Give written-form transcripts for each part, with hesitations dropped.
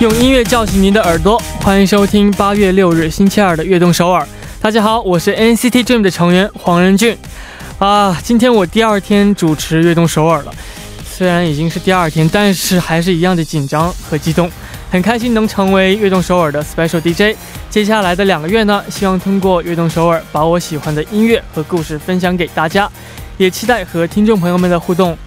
用音乐叫醒您的耳朵， 欢迎收听8月6日星期二的乐动首尔。 大家好，我是 NCT Dream 的成员黄仁俊。 今天我第2天主持乐动首尔了， 虽然已经是第2天， 但是还是一样的紧张和激动， 很开心能成为乐动首尔的 Special DJ。 接下来的2个月呢， 希望通过乐动首尔把我喜欢的音乐和故事分享给大家， 也期待和听众朋友们的互动。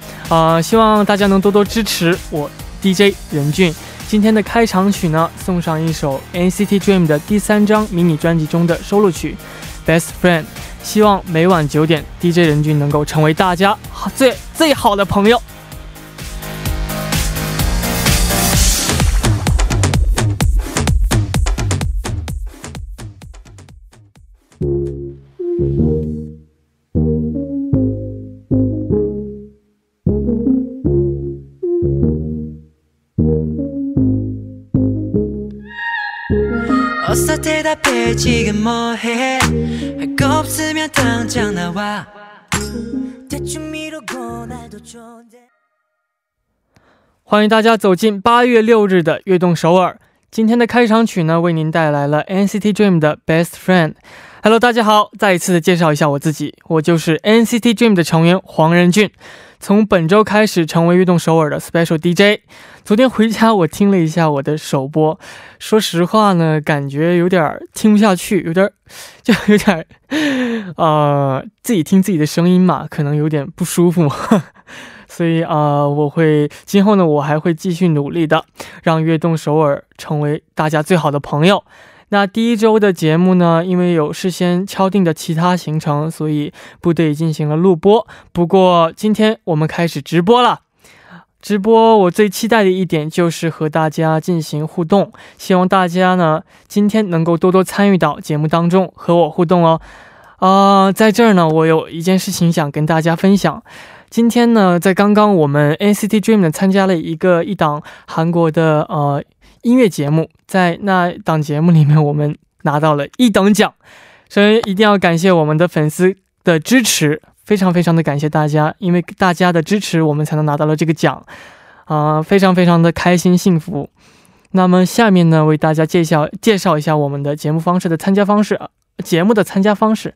希望大家能多多支持我 DJ 仁俊。 今天的开场曲呢， 送上一首 NCT Dream 的第3张迷你专辑中的收录曲 Best Friend。 希望每晚9点 DJ 仁俊能够成为大家最好的朋友。 어서 대답해 지금 뭐해 할 거 없으면 당장 나와 대충 미루고 날도 좋은데 欢迎大家走进8月6日的乐动首尔。 今天的开场曲呢，为您带来了 NCT Dream 的 Best Friend。 Hello， 大家好，再一次介绍一下我自己， 我就是 NCT Dream 的成员黄仁俊。 从本周开始成为乐动首尔的 Special DJ。 昨天回家我听了一下我的首播， 说实话呢，感觉有点听不下去， 自己听自己的声音嘛， 可能有点不舒服。 所以今后呢我还会继续努力的， 让乐动首尔成为大家最好的朋友。 那第1周的节目呢， 因为有事先敲定的其他行程， 所以不得已进行了录播。 不过今天我们开始直播了。 直播我最期待的一点就是和大家进行互动， 希望大家呢今天能够多多参与到节目当中， 和我互动哦。 在这儿呢我有一件事情想跟大家分享。 今天呢在刚刚我们 NCT Dream 参加了一档韩国的音乐节目， 在那档节目里面我们拿到了1等奖， 所以一定要感谢我们的粉丝的支持， 非常非常的感谢大家， 因为大家的支持我们才能拿到了这个奖， 非常非常的开心幸福。 那么下面呢为大家介绍一下我们的节目的参加方式。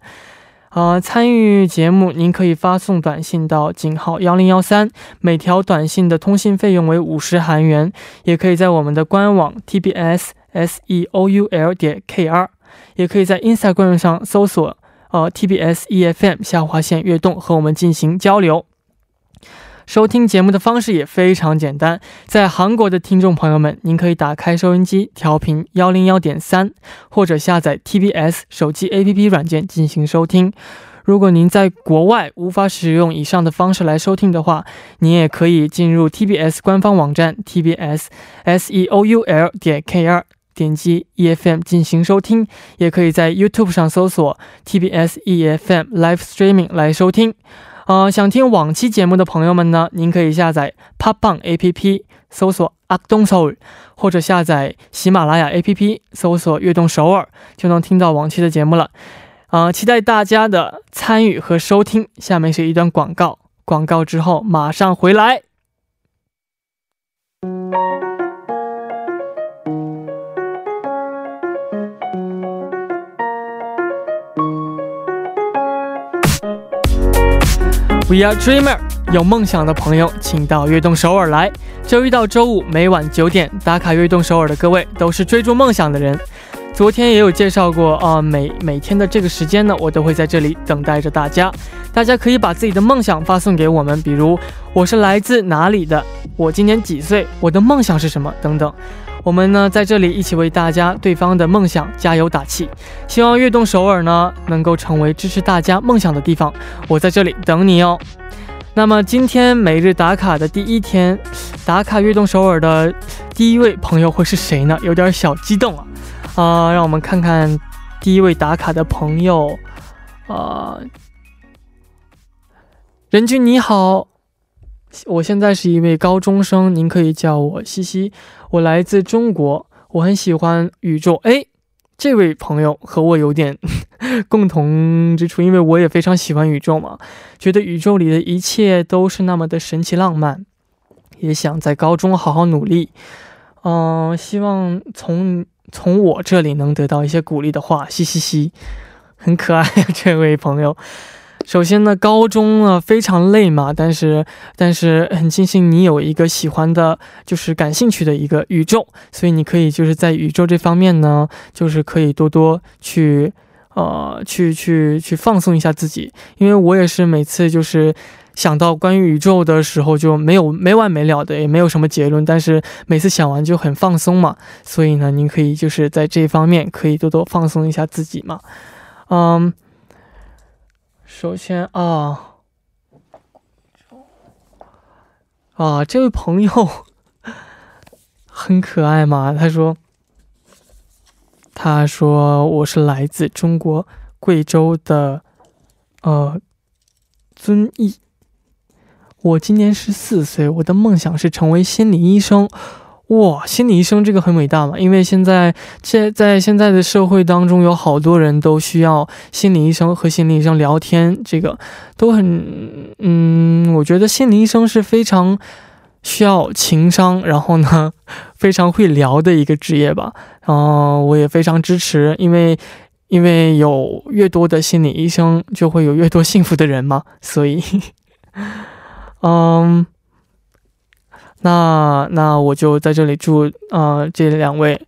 参与节目， 您可以发送短信到 井号1013， 每条短信的通信费用为50韩元， 也可以在我们的官网 tbsseoul.kr， 也可以在 Instagram 上搜索 tbsefm 下划线乐动， 和我们进行交流。 收听节目的方式也非常简单， 在韩国的听众朋友们， 您可以打开收音机， 调频 101.3， 或者下载 TBS 手机 APP 软件进行收听。 如果您在国外无法使用以上的方式来收听的话， 您也可以进入 TBS 官方网站 tbsseoul.kr， 点击 EFM 进行收听， 也可以在 YouTube 上搜索 TBS EFM Live Streaming 来收听。 想听往期节目的朋友们呢， 您可以下载 popang APP 搜索 乐动首尔， 或者下载 喜马拉雅 APP 搜索 乐动首尔， 就能听到往期的节目了。 期待大家的参与和收听。 下面是一段广告， 广告之后马上回来。 We are dreamer， 有梦想的朋友请到乐动首尔来。 周一到周五每晚9点， 打卡乐动首尔的各位都是追逐梦想的人。 昨天也有介绍过， 每天的这个时间呢， 我都会在这里等待着大家。 大家可以把自己的梦想发送给我们， 比如 我是来自哪里的， 我今年几岁， 我的梦想是什么， 等等。 我们呢在这里一起为大家对方的梦想加油打气。 希望乐动首尔呢， 能够成为支持大家梦想的地方。 我在这里等你哦。 那么今天每日打卡的第1天， 打卡乐动首尔的第1位朋友会是谁呢？ 有点小激动啊。 让我们看看第1位打卡的朋友。 仁俊你好， 我现在是一位高中生， 您可以叫我西西， 我来自中国， 我很喜欢宇宙。 这位朋友和我有点共同之处， 因为我也非常喜欢宇宙嘛， 觉得宇宙里的一切都是那么的神奇浪漫，也想在高中好好努力。希望从我这里能得到一些鼓励的话，嘻嘻嘻，很可爱这位朋友。首先呢，高中呢非常累嘛，但是很庆幸你有一个喜欢的就是感兴趣的一个宇宙，所以你可以就是在宇宙这方面呢就是可以多多去放松一下自己，因为我也是每次就是 想到关于宇宙的时候就没有完美了的，也没有什么结论，但是每次想完就很放松嘛，所以呢您可以就是在这方面可以多多放松一下自己嘛。首先啊，这位朋友很可爱嘛，他说我是来自中国贵州的遵义， 我今年是14岁，我的梦想是成为心理医生。哇，心理医生这个很伟大嘛，因为现在现在的社会当中有好多人都需要心理医生和心理医生聊天，这个都很我觉得心理医生是非常需要情商，然后呢非常会聊的一个职业吧。我也非常支持，因为 有越多的心理医生就会有越多幸福的人嘛，所以那我就在这里祝这两位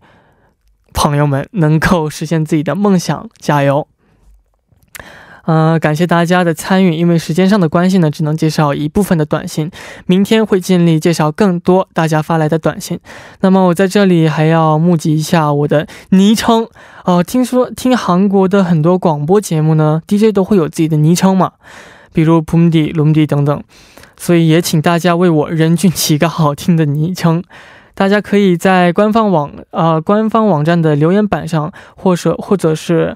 朋友们能够实现自己的梦想，加油。感谢大家的参与，因为时间上的关系呢只能介绍一部分的短信， 明天会尽力介绍更多大家发来的短信。那么我在这里还要募集一下我的昵称。 听说听韩国的很多广播节目呢 DJ 都会有自己的昵称嘛， 比如붐디、 룸디 等等，所以也请大家为我仁俊起一个好听的昵称。 大家可以在官方网站的留言板上或者是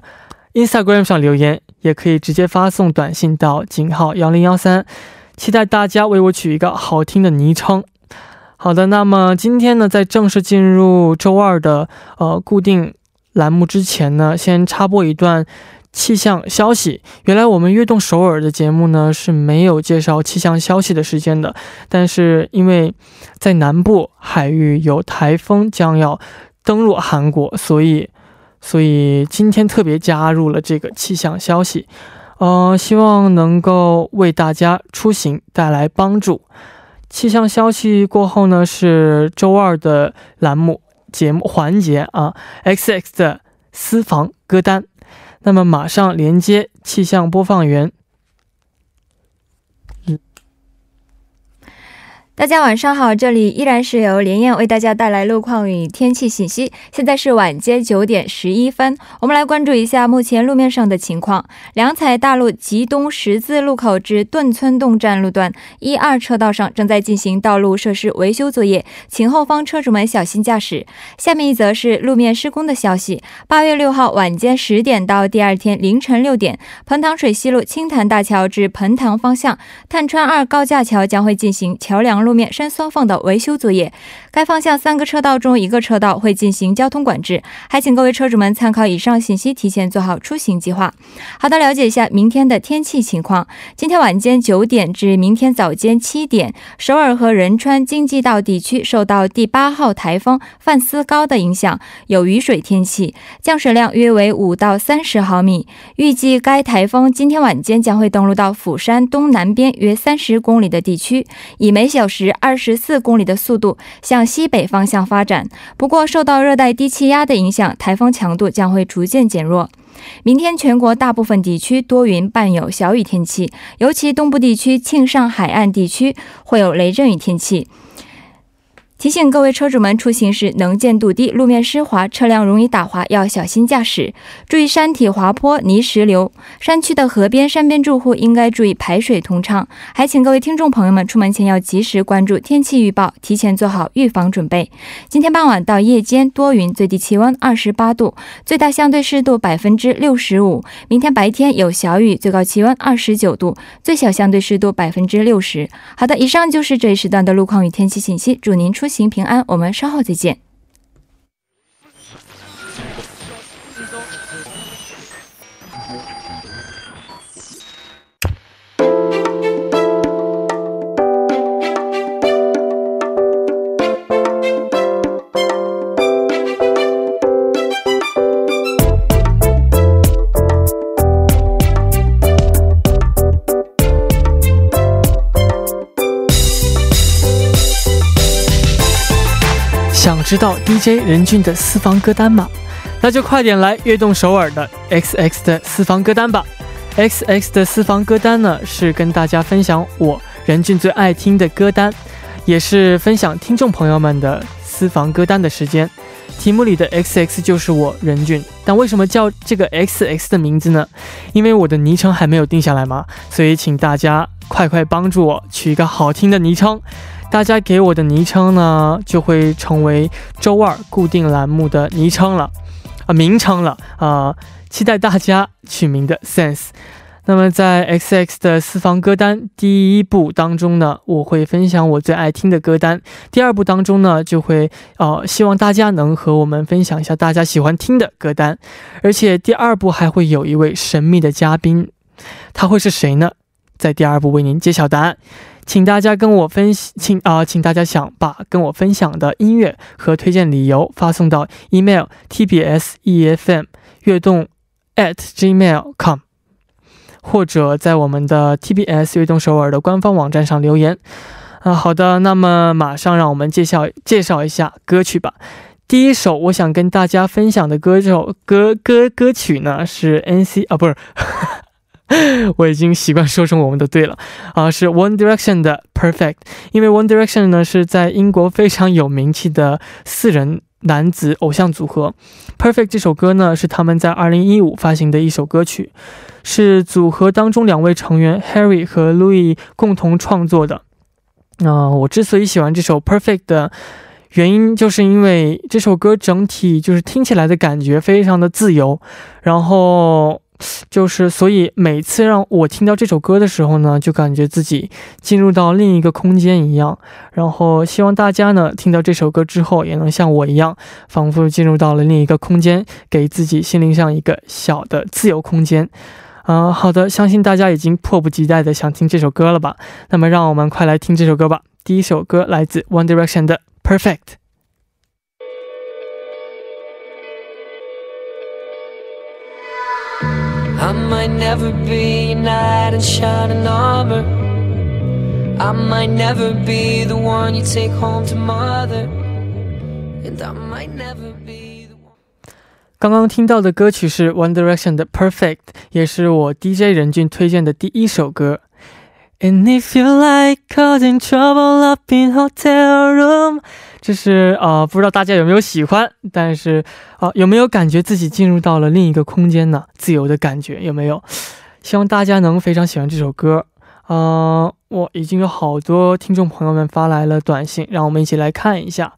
Instagram 上留言， 也可以直接发送短信到井号1013， 期待大家为我取一个好听的昵称。 好的，那么今天呢在正式进入周二的固定 栏目之前呢，先插播一段气象消息。原来我们跃动首尔的节目呢是没有介绍气象消息的时间的，但是因为在南部海域有台风将要登陆韩国，所以今天特别加入了这个气象消息。希望能够为大家出行带来帮助。气象消息过后呢是周二的栏目 节目环节啊 XX 的 私房歌单。那么马上连接气象播放员。 大家晚上好，这里依然是由连燕为大家带来路况与天气信息。 现在是晚间9点11分， 我们来关注一下目前路面上的情况。良才大路吉东十字路口至顿村洞站路段 1-2车道上正在进行道路设施维修作业， 请后方车主们小心驾驶。 下面一则是路面施工的消息。 8月6号晚间10点到 第二天凌晨6点， 彭塘水西路青潭大桥至彭塘方向 探川2高架桥将会进行桥梁 路面深松放的维修作业， 该方向3个车道中1个车道会进行交通管制， 还请各位车主们参考以上信息提前做好出行计划。 好的，了解一下明天的天气情况。 今天晚间9点至明天早间7点， 首尔和仁川京畿道地区受到第8号台风 范斯高的影响， 有雨水天气， 降水量约为5到30毫米。 预计该台风今天晚间将会登陆到釜山东南边约30公里的地区， 以每小时24公里的速度 向西北方向发展， 不过受到热带低气压的影响， 台风强度将会逐渐减弱。 明天全国大部分地区多云伴有小雨天气， 尤其东部地区、 庆尚海岸地区 会有雷阵雨天气。 提醒各位车主们出行时能见度低， 路面湿滑， 车辆容易打滑， 要小心驾驶， 注意山体滑坡泥石流， 山区的河边山边住户应该注意排水通畅。 还请各位听众朋友们出门前要及时关注天气预报， 提前做好预防准备。 今天傍晚到夜间多云，最低气温 28度， 最大相对湿度65%。 明天白天有小雨， 最高气温 29度， 最小相对湿度60%。 好的，以上就是这一时段的路况与天气信息， 祝您出行 平安， 我们稍后再见。知道 DJ 仁俊的私房歌单吗？那就快点来乐动首尔的 XX 的私房歌单吧。 XX 的私房歌单呢，是跟大家分享我仁俊最爱听的歌单，也是分享听众朋友们的私房歌单的时间。题目里的 XX 就是我仁俊，但为什么叫这个 XX 的名字呢？因为我的昵称还没有定下来嘛，所以请大家快快帮助我取一个好听的昵称。大家给我的昵称呢，就会成为周二固定栏目的昵称了，名称了啊！期待大家取名的 sense。那么在 XX 的私房歌单第一部当中呢，我会分享我最爱听的歌单。第二部当中呢，就会希望大家能和我们分享一下大家喜欢听的歌单。而且第二部还会有一位神秘的嘉宾，他会是谁呢？在第二部为您揭晓答案。请大家请大家把跟我分享的音乐和推荐理由发送到 email tbsefm 乐动 @gmail.com。或者在我们的 TBS 乐动首尔的官方网站上留言。好的，那么马上让我们介绍一下歌曲吧。第一首我想跟大家分享的歌曲呢是 我已经习惯说成我们的对了是 One Direction 的 Perfect。 因为 One Direction 呢是在英国非常有名气的4人男子偶像组合。 Perfect 这首歌呢是他们在2015发行的一首歌曲，是组合当中2位成员 Harry 和 Louis 共同创作的。我之所以喜欢这首 Perfect 的原因，就是因为这首歌整体就是听起来的感觉非常的自由，然后所以每次让我听到这首歌的时候呢，就感觉自己进入到另一个空间一样。然后希望大家呢听到这首歌之后，也能像我一样，仿佛进入到了另一个空间，给自己心灵上一个小的自由空间。好的，相信大家已经迫不及待的想听这首歌了吧？那么让我们快来听这首歌吧。第一首歌来自 One Direction 的 Perfect。I might never be a knight in shining armor. I might never be the one you take home to mother. And I might never be the one. 刚刚听到的歌曲是 One Direction 的 Perfect， 也是我 DJ 仁俊推荐的第一首歌。And if you like causing trouble up in hotel room， 这是不知道大家有没有喜欢，但是有没有感觉自己进入到了另一个空间呢？自由的感觉有没有？希望大家能非常喜欢这首歌。我已经有好多听众朋友们发来了短信，让我们一起来看一下。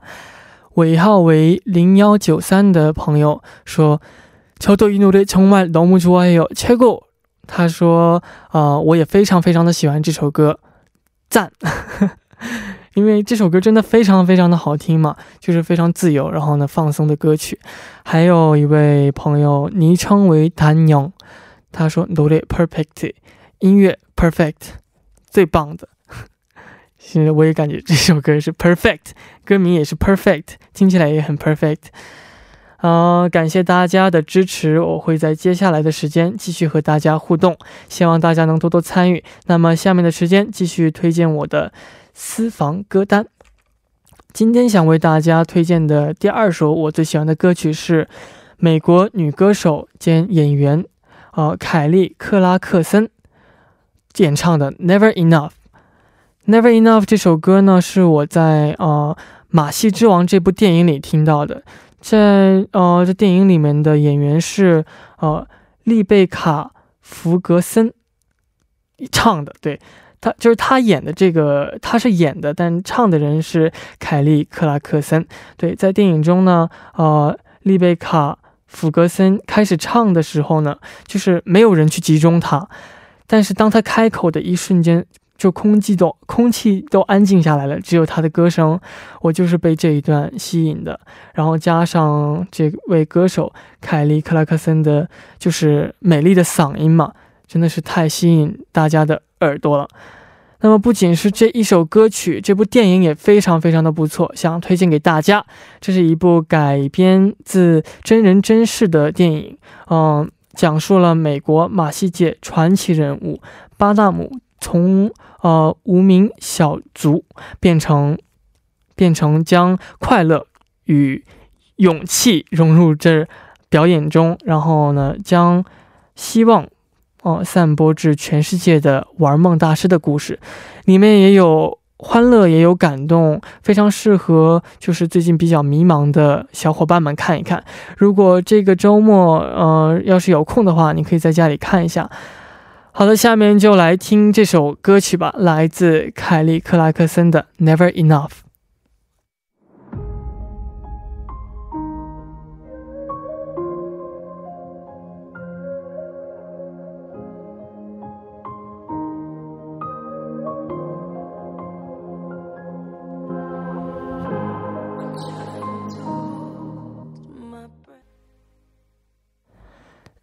尾号为0193的朋友说：“저도 이 노래 정말 너무 좋아해요. 최고。”他说我也非常非常的喜欢这首歌，赞。因为这首歌真的非常非常的好听嘛，就是非常自由然后呢放松的歌曲。还有一位朋友昵称为谭勇，他说노래 perfect， 音乐 perfect， 最棒的。现在我也感觉这首歌是 perfect， 歌名也是 perfect， 听起来也很 perfect。感谢大家的支持，我会在接下来的时间继续和大家互动，希望大家能多多参与。那么下面的时间继续推荐我的私房歌单。今天想为大家推荐的第二首我最喜欢的歌曲是美国女歌手兼演员凯莉·克拉克森演唱的 Never Enough。 Never Enough 这首歌呢是我在马戏之王这部电影里听到的。这电影里面的演员是丽贝卡·福格森唱的，对，他是演的，但唱的人是凯莉·克拉克森。对，在电影中呢，丽贝卡·福格森开始唱的时候呢，就是没有人去集中他，但是当他开口的一瞬间，就空气都安静下来了，只有他的歌声。我就是被这一段吸引的，然后加上这位歌手凯莉·克拉克森的就是美丽的嗓音嘛，真的是太吸引大家的耳朵了。那么不仅是这一首歌曲，这部电影也非常非常的不错，想推荐给大家。这是一部改编自真人真事的电影，讲述了美国马戏界传奇人物巴纳姆从无名小卒变成将快乐与勇气融入这表演中，然后呢将希望散播至全世界的玩梦大师的故事，里面也有欢乐也有感动，非常适合就是最近比较迷茫的小伙伴们看一看。如果这个周末要是有空的话，你可以在家里看一下。好的，下面就来听这首歌曲吧，来自凯利克拉克森的 Never Enough。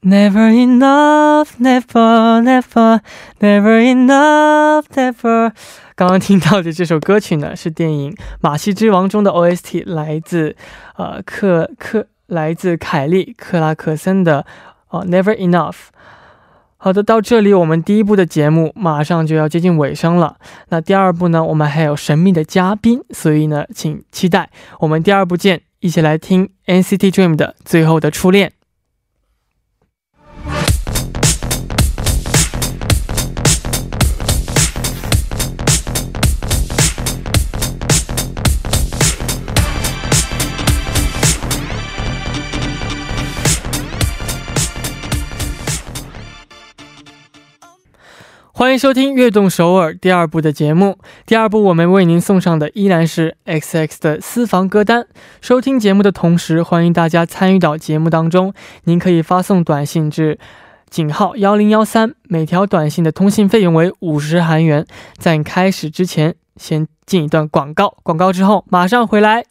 Never enough, never, never, never enough, never. 刚刚听到的这首歌曲呢是电影《马戏之王》中的 OST， 来自凯利·克拉克森的 Never Enough。 好的，到这里我们第一部的节目马上就要接近尾声了，那第二部呢我们还有神秘的嘉宾，所以呢请期待我们第二部见，一起来听 NCT Dream 的最后的初恋。 欢迎收听乐动首尔第二部的节目。 第二部我们为您送上的依然是 XX 的私房歌单。 收听节目的同时欢迎大家参与到节目当中， 您可以发送短信至 井号1013， 每条短信的通信费用为 50韩元。 在开始之前 先进一段广告， 广告之后马上回来。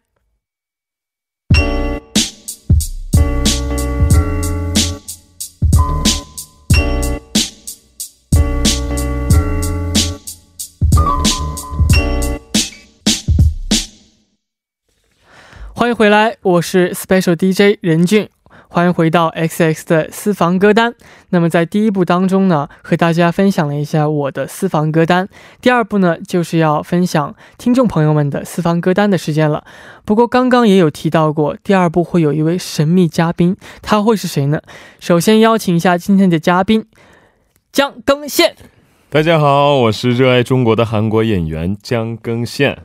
欢迎回来，我是 Special DJ 仁俊， 欢迎回到 XX 的私房歌单。 那么在第一部当中呢和大家分享了一下我的私房歌单， 第二部呢就是要分享听众朋友们的私房歌单的时间了。 不过刚刚也有提到过， 第二部会有一位神秘嘉宾， 他会是谁呢？ 首先邀请一下今天的嘉宾 姜耕宪。 大家好，我是热爱中国的韩国演员姜耕宪。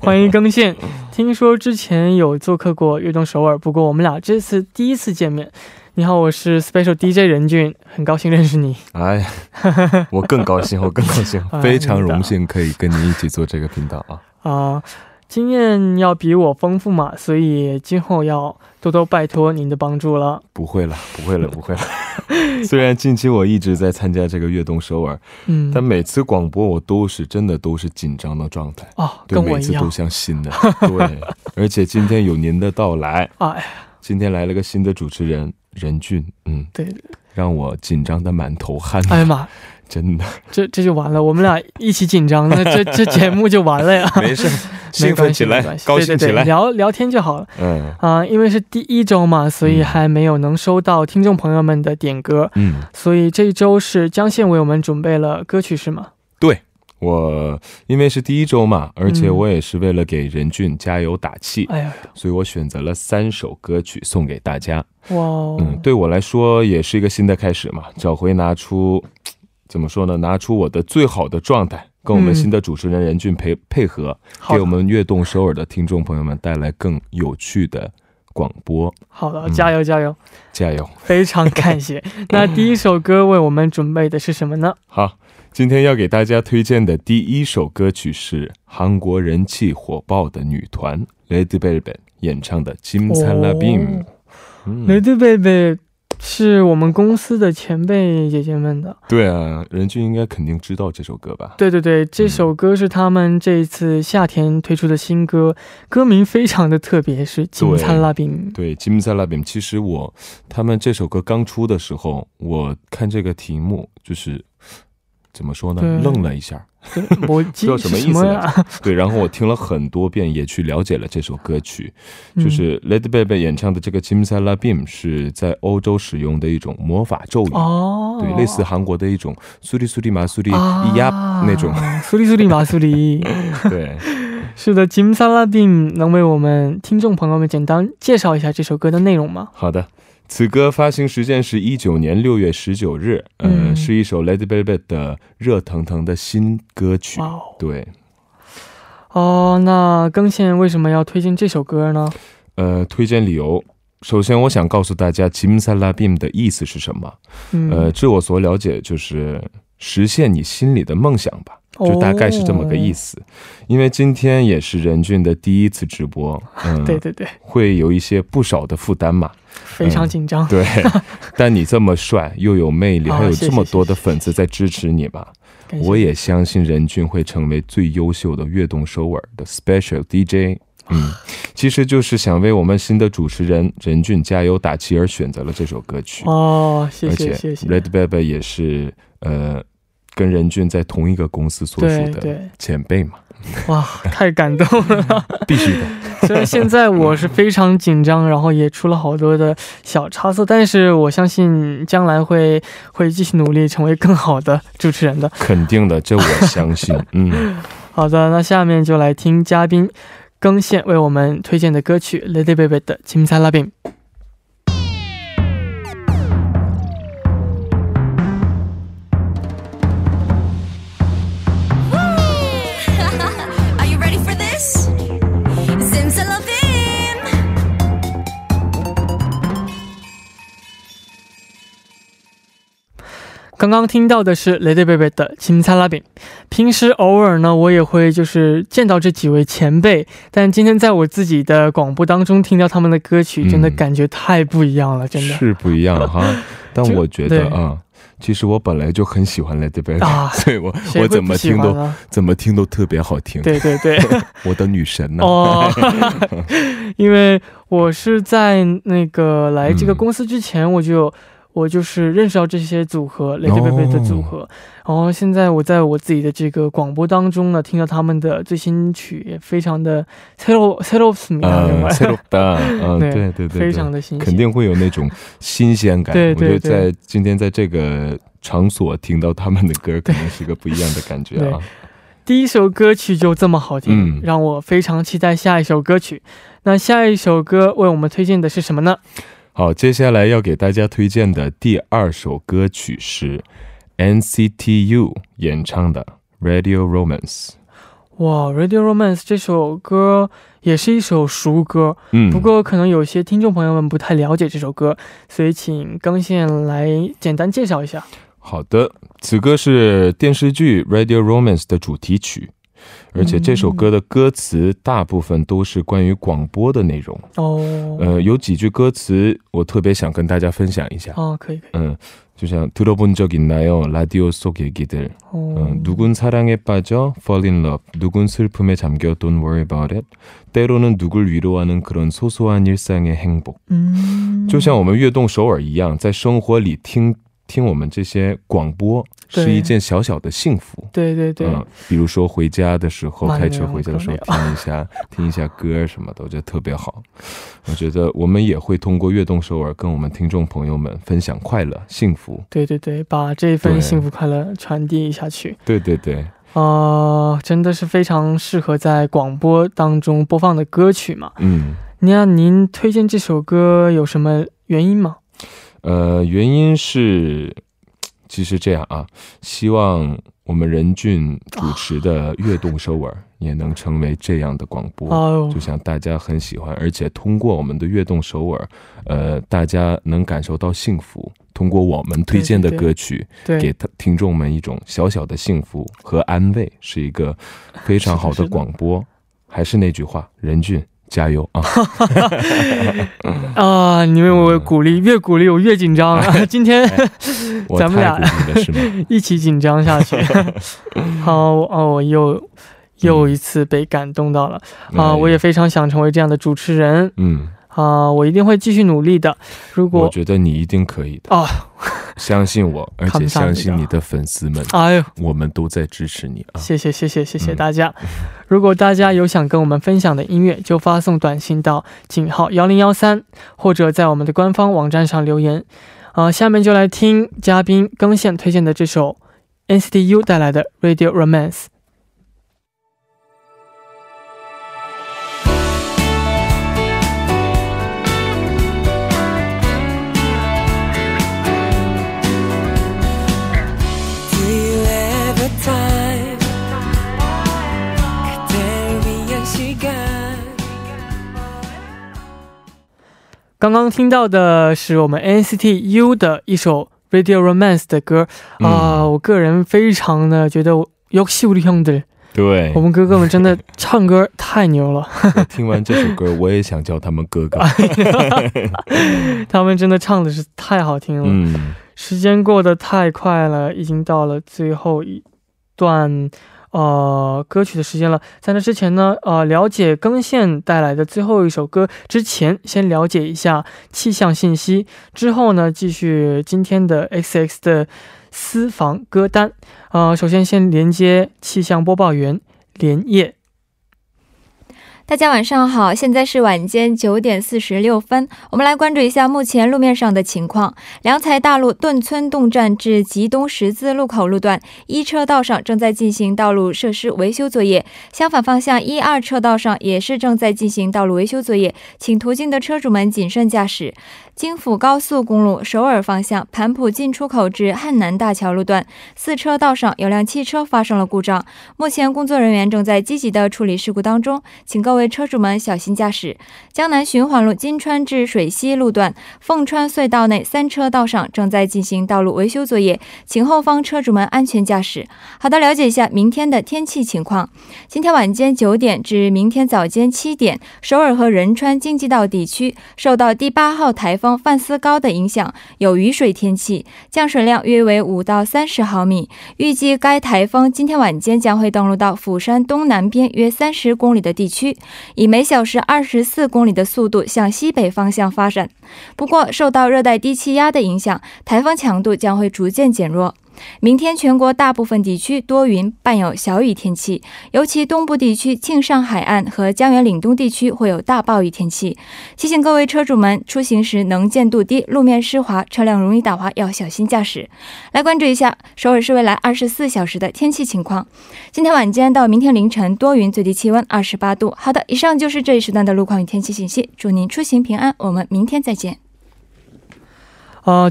欢迎耕宪。 听说之前有做客过乐动首尔， 不过我们俩这次第一次见面。 你好，我是 Special DJ 仁俊， 很高兴认识你。 我更高兴，非常荣幸可以跟你一起做这个频道。 经验要比我丰富嘛，所以今后要多多拜托您的帮助了。 不会了。 虽然近期我一直在参加这个乐动首尔， 但每次广播我都是真的紧张的状态， 每次都像新的。 而且今天有您的到来， 今天来了个新的主持人 仁俊， 让我紧张的满头汗。 真的这就完了，我们俩一起紧张那这节目就完了呀。 没事，兴奋起来，高兴起来，聊天就好了。因为是第一周嘛，所以还没有能收到听众朋友们的点歌，所以这一周是姜宪为我们准备了歌曲是吗？ 对，因为是第一周嘛， 而且我也是为了给仁俊加油打气， 所以我选择了3首歌曲送给大家。对我来说也是一个新的开始嘛， 拿出我的最好的状态， 跟我们新的主持人仁俊配合， 给我们乐动首尔的听众朋友们带来更有趣的广播。好了，加油加油加油，非常感谢。 那第一首歌为我们准备的是什么呢？好， 今天要给大家推荐的第一首歌曲是韩国人气火爆的女团 Lady Baby 演唱的 Chimsalabim。 Lady Baby 是我们公司的前辈姐姐们的。对啊，仁俊应该肯定知道这首歌吧？ 对对对，这首歌是他们这一次夏天推出的新歌， 歌名非常的特别，是 Chimsalabim。 对， Chimsalabim。 其实他们这首歌刚出的时候， 我看这个题目就是 怎么说呢，愣了一下，不知道什么意思。对，然后我听了很多遍也去了解了这首歌曲。 就是 Lady Baby 演唱的这个 Chimsalabim 是在欧洲使用的一种魔法咒语，对，类似韩国的一种 수리수리마수리 이얍那种。 수리수리마수리。 对。是的，金萨拉宾能为我们听众朋友们简单介绍一下这首歌的内容吗？好的，此歌发行时间是 19年6月19日， 是一首 Lady Baby 的热腾腾的新歌曲。对，那耕宪为什么要推荐这首歌呢？ 推荐理由 首先我想告诉大家 Chimsalabim 的意思是什么，据我所了解就是实现你心里的梦想吧， 就大概是这么个意思。因为今天也是仁俊的第一次直播，对对对，会有一些不少的负担嘛，非常紧张。对，但你这么帅又有魅力还有这么多的粉丝在支持你吧，我也相信仁俊会成为最优秀的 乐动首尔 的 special DJ。其实就是想为我们新的主持人仁俊加油打气而选择了这首歌曲。谢谢。 Red Baby 也是跟仁俊在同一个公司做事的前辈嘛。哇，太感动了，必须的。虽然现在我是非常紧张，然后也出了好多的小差错，但是我相信将来会继续努力成为更好的主持人。肯定的，这我相信。好的，那下面就来听嘉宾耕宪为我们推荐的歌曲 Lady Baby 的 Chimsalabim。 刚刚听到的是 Lady Baby 的 Chimsalabim。 平时偶尔呢我也会就是见到这几位前辈，但今天在我自己的广播当中听到他们的歌曲真的感觉太不一样了。是不一样哈，但我觉得其实我本来就很喜欢 Lady Baby，所以我怎么听都特别好听。对对对， 我的女神呐。因为我是在来这个公司之前我就 我就是认识到这些组合 Lady Baby 的组合，然后现在我在我自己的这个广播当中呢听到他们的最新曲也非常的 새롭다，对对对，非常的新鲜，肯定会有那种新鲜感。我觉得在今天在这个场所听到他们的歌可能是个不一样的感觉啊。 第一首歌曲就这么好听，让我非常期待下一首歌曲。那下一首歌为我们推荐的是什么呢？ 好，接下来要给大家推荐的第二首歌曲是 NCT U 演唱的 Radio Romance。 哇， Radio Romance 这首歌也是一首熟歌，不过可能有些听众朋友们不太了解这首歌，所以请耕宪来简单介绍一下。 好的，此歌是电视剧 Radio Romance 的主题曲。 而且这首歌的歌词大部分都是关于广播的内容。有几句歌词我特别想跟大家分享一下。可以。就像 들어본 적 있나요? 라디오 속 얘기들. 누군 사랑에 빠져 fall in love, 누군 슬픔에 잠겨 don't worry about it. 때로는 누굴 위로하는 그런 소소한 일상의 행복. 就像我们乐动首尔一样，在生活里听 听我们这些广播是一件小小的幸福。对对对，比如说回家的时候开车回家的时候听一下歌什么的，我觉得特别好。我觉得我们也会通过乐动首尔跟我们听众朋友们分享快乐幸福。对对对，把这份幸福快乐传递下去。对对对， 真的是非常适合在广播当中播放的歌曲嘛。那您推荐这首歌有什么原因吗？ 原因是其实这样啊，希望我们仁俊主持的乐动首尔也能成为这样的广播，就像大家很喜欢，而且通过我们的乐动首尔大家能感受到幸福，通过我们推荐的歌曲给听众们一种小小的幸福和安慰，是一个非常好的广播。还是那句话，仁俊 加油啊！你为我鼓励，越鼓励我越紧张。今天咱们俩一起紧张下去。好，我又一次被感动到了。我也非常想成为这样的主持人。我一定会继续努力的。如果觉得你一定可以的，相信我，而且相信你的粉丝们我们都在支持你。谢谢大家。如果大家有想跟我们分享的音乐就发送短信到井号1013， 或者在我们的官方网站上留言。下面就来听嘉宾耕宪推荐的这首 NCT U 带来的 Radio Romance。刚刚听到的是我们 NCT U 的一首 Radio Romance 的歌啊，我个人非常的觉得 역시 우리 형들 对，我们哥哥们真的唱歌太牛了，他们真的唱的是太好听了。时间过得太快了，已经到了最后一段歌曲的时间了。在那之前呢，了解耕宪带来的最后一首歌之前，先了解一下气象信息，之后呢继续今天的 XX 的私房歌单。首先先连接气象播报员 连夜， 大家晚上好， 现在是晚间 9点46分， 我们来关注一下目前路面上的情况。 良才大路顿村洞站至吉东十字路口路段 1车道上正在进行道路设施维修作业， 相反方向 1、2车道上也是正在进行道路维修作业， 请途经的车主们谨慎驾驶。 京釜高速公路首尔方向 盘浦进出口至汉南大桥路段 4车道上有辆汽车发生了故障， 目前工作人员正在积极的处理事故当中， 请各位车主们小心驾驶。 江南循环路金川至水西路段 凤川隧道内 3车道上正在进行道路维修作业， 请后方车主们安全驾驶。 好的，了解一下明天的天气情况。 今天晚间 9点至明天早间 7点， 首尔和仁川京畿道地区 受到第8号台风 范斯高的影响有雨水天气， 降水量约为5到30毫米。 预计该台风今天晚间将会登陆到釜山东南边约30公里的地区， 以每小时24公里的速度向西北方向发展。 不过受到热带低气压的影响， 台风强度将会逐渐减弱。 明天全国大部分地区多云伴有小雨天气， 尤其东部地区庆尚海岸和江原岭东地区会有大暴雨天气。 提醒各位车主们出行时能见度低， 路面湿滑，车辆容易打滑， 要小心驾驶。 来关注一下首尔市未来24小时的天气情况。 今天晚间到明天凌晨多云，最低气温 28度。 好的，以上就是这一时段的路况与天气信息， 祝您出行平安， 我们明天再见。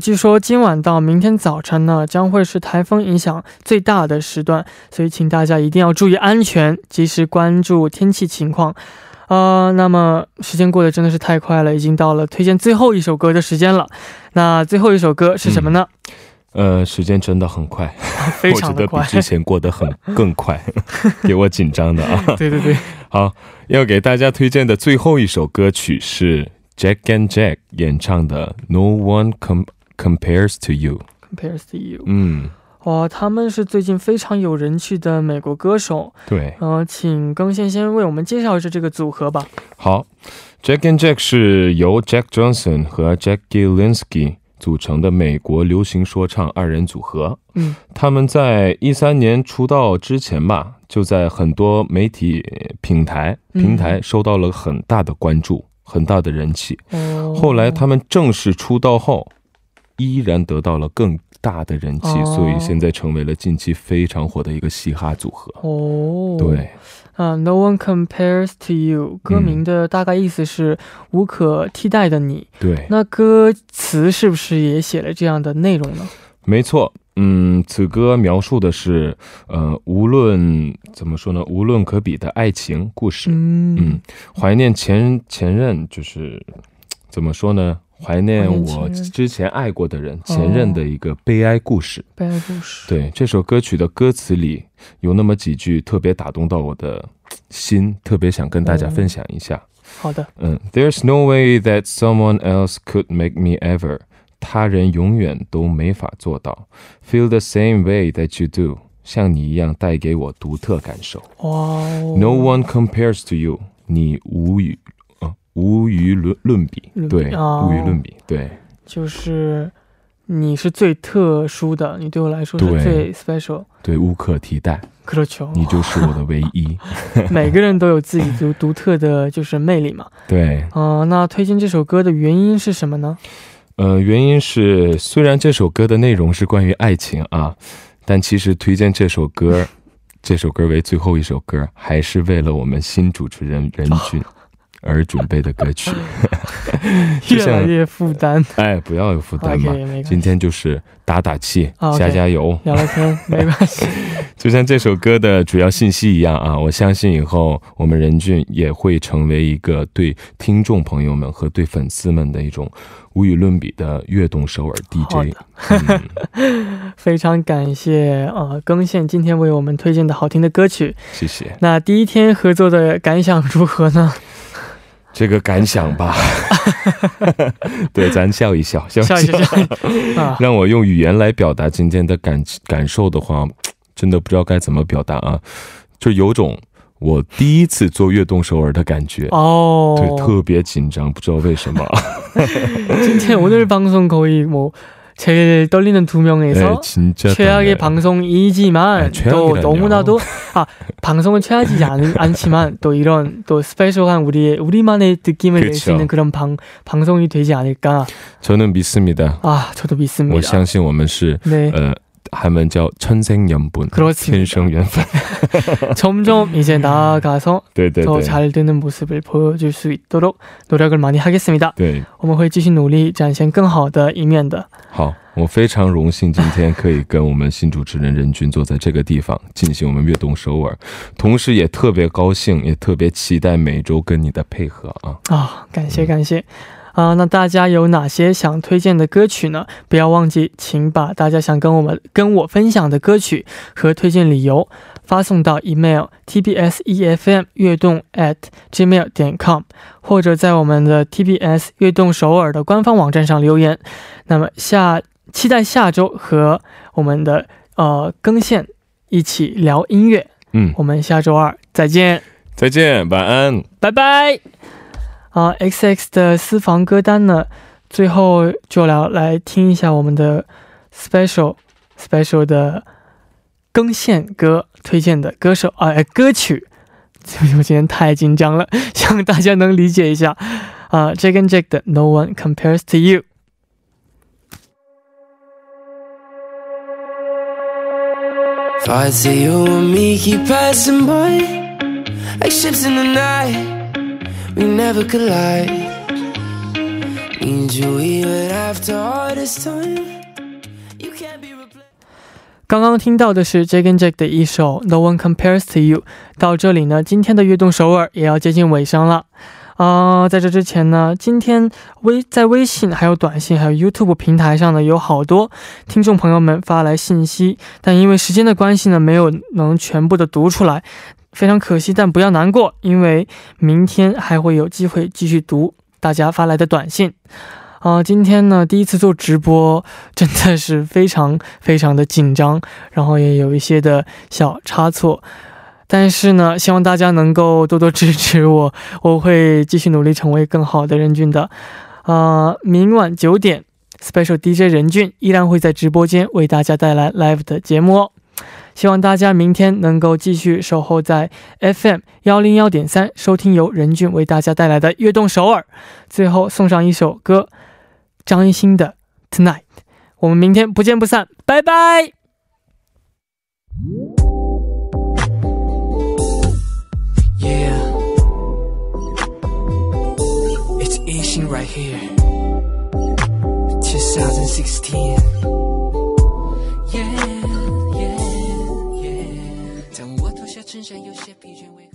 据说今晚到明天早晨呢，将会是台风影响最大的时段，所以请大家一定要注意安全，及时关注天气情况。 那么时间过得真的是太快了， 已经到了推荐最后一首歌的时间了。 那最后一首歌是什么呢？ 时间真的很快，非常的快，我觉得比之前过得更快，给我紧张的啊。对对对，好，要给大家推荐的最后一首歌曲是 Jack and Jack 演唱的 No One Compares to You。 Compares to You。 他们是最近非常有人气的美国歌手。对，请耕宪先为我们介绍一下这个组合吧。 好， Jack and Jack 是由 Jack Johnson 和 Jack Gillespie 组成的美国流行说唱二人组合。 他们在13年出道之前吧， 就在很多媒体平台收到了很大的关注， 很大的人气。 后来他们正式出道后 依然得到了更大的人气， 所以现在成为了近期非常火的一个嘻哈组合。对。 No One Compares to You 歌名的大概意思是无可替代的你。对，那歌词是不是也写了这样的内容呢？ 没错，此歌描述的是无论怎么说呢，怀念前任，就是怎么说呢，怀念我之前爱过的人，前任的一个悲哀故事。对，这首歌曲的歌词里有那么几句特别打动到我的心，特别想跟大家分享一下。好的。 There's no way that someone else could make me ever 他人永远都没法做到 Feel the same way that you do 像你一样带给我独特感受。 No one compares to you 你无与伦比，对，无与伦比，对，就是你是最特殊的，你对我来说是最 special， 对，无可替代， 你就是我的唯一。 每个人都有自己独特的就是魅力嘛。对，那推荐这首歌的原因是什么呢？ 原因是虽然这首歌的内容是关于爱情啊，但其实推荐这首歌 这首歌为最后一首歌还是为了我们新主持人仁俊而准备的歌曲。越来越负担，哎，不要有负担。今天就是打打气，加加油，聊聊天，没关系。就像这首歌的主要信息一样啊，我相信以后我们仁俊也会成为一个对听众朋友们和对粉丝们的一种无与伦比的跃动首尔 非常感谢，耕宪今天为我们推荐的好听的歌曲。谢谢。那第一天合作的感想如何呢？ 这个感想吧，对，咱笑一笑，让我用语言来表达今天的感受的话，真的不知道该怎么表达啊，就有种我第一次做乐动首尔的感觉，对，特别紧张，不知道为什么。今天오늘 방송 거의 뭐 제일 떨리는 두 명에서 최악의 방송이지만 또 너무나도 방송은 최악이지 않지만 또 이런 또 스페셜한 우리만의 느낌을 낼 수 있는 그런 방송이 되지 않을까. 저는 믿습니다. 아, 저도 믿습니다. 我相信我们是 한번 저 천생연분, 천생연분. 점점 이제 나아가서 더 잘 되는 모습을 보여줄 수 있도록 노력을 많이 하겠습니다. 我们会继续努力展现更好的一面的。好，我非常荣幸今天可以跟我们新主持人仁俊坐在这个地方进行我们乐动首尔，同时也特别高兴也特别期待每周跟你的配合啊。啊，感谢感谢。 那大家有哪些想推荐的歌曲呢？不要忘记请把大家想跟我分享的歌曲和推荐理由 发送到 email tbsefm乐动@gmail.com 或者在我们的 TBS 乐动首尔的官方网站上留言。 那么期待下周和我们的更新一起聊音乐。我们下周二再见，再见，晚安，拜拜。 XX 的私房歌单呢，最后就来听一下我们的 special 的耕宪歌推荐的歌手，歌曲，我今天太紧张了，希望大家能理解一下。 Jack and Jack 的 No One Compares to You。 If I see you and me keep passing by like ships in the night, we never collide. Need you even after all this time. You can't be replaced. 刚刚听到的是 Jack and Jack 的一首 No One Compares to You。 到这里呢，今天的乐动首尔也要接近尾声了。 在这之前呢，今天在微信还有短信还有 YouTube 平台上呢有好多听众朋友们发来信息，但因为时间的关系呢没有能全部的读出来， 非常可惜，但不要难过，因为明天还会有机会继续读大家发来的短信。今天呢，第一次做直播真的是非常非常的紧张，然后也有一些的小差错，但是呢希望大家能够多多支持我，我会继续努力成为更好的仁俊的。明晚 9点Special DJ 仁俊依然会在直播间 为大家带来 Live 的节目哦。 希望大家明天能够继续守候在 FM 101.3 收听由仁俊为大家带来的乐动首尔。最后送上一首歌， 张艺兴的 Tonight。 我们明天不见不散，拜拜。 Yeah, it's Asian right here. 2016. Yeah. 趁着有些疲倦。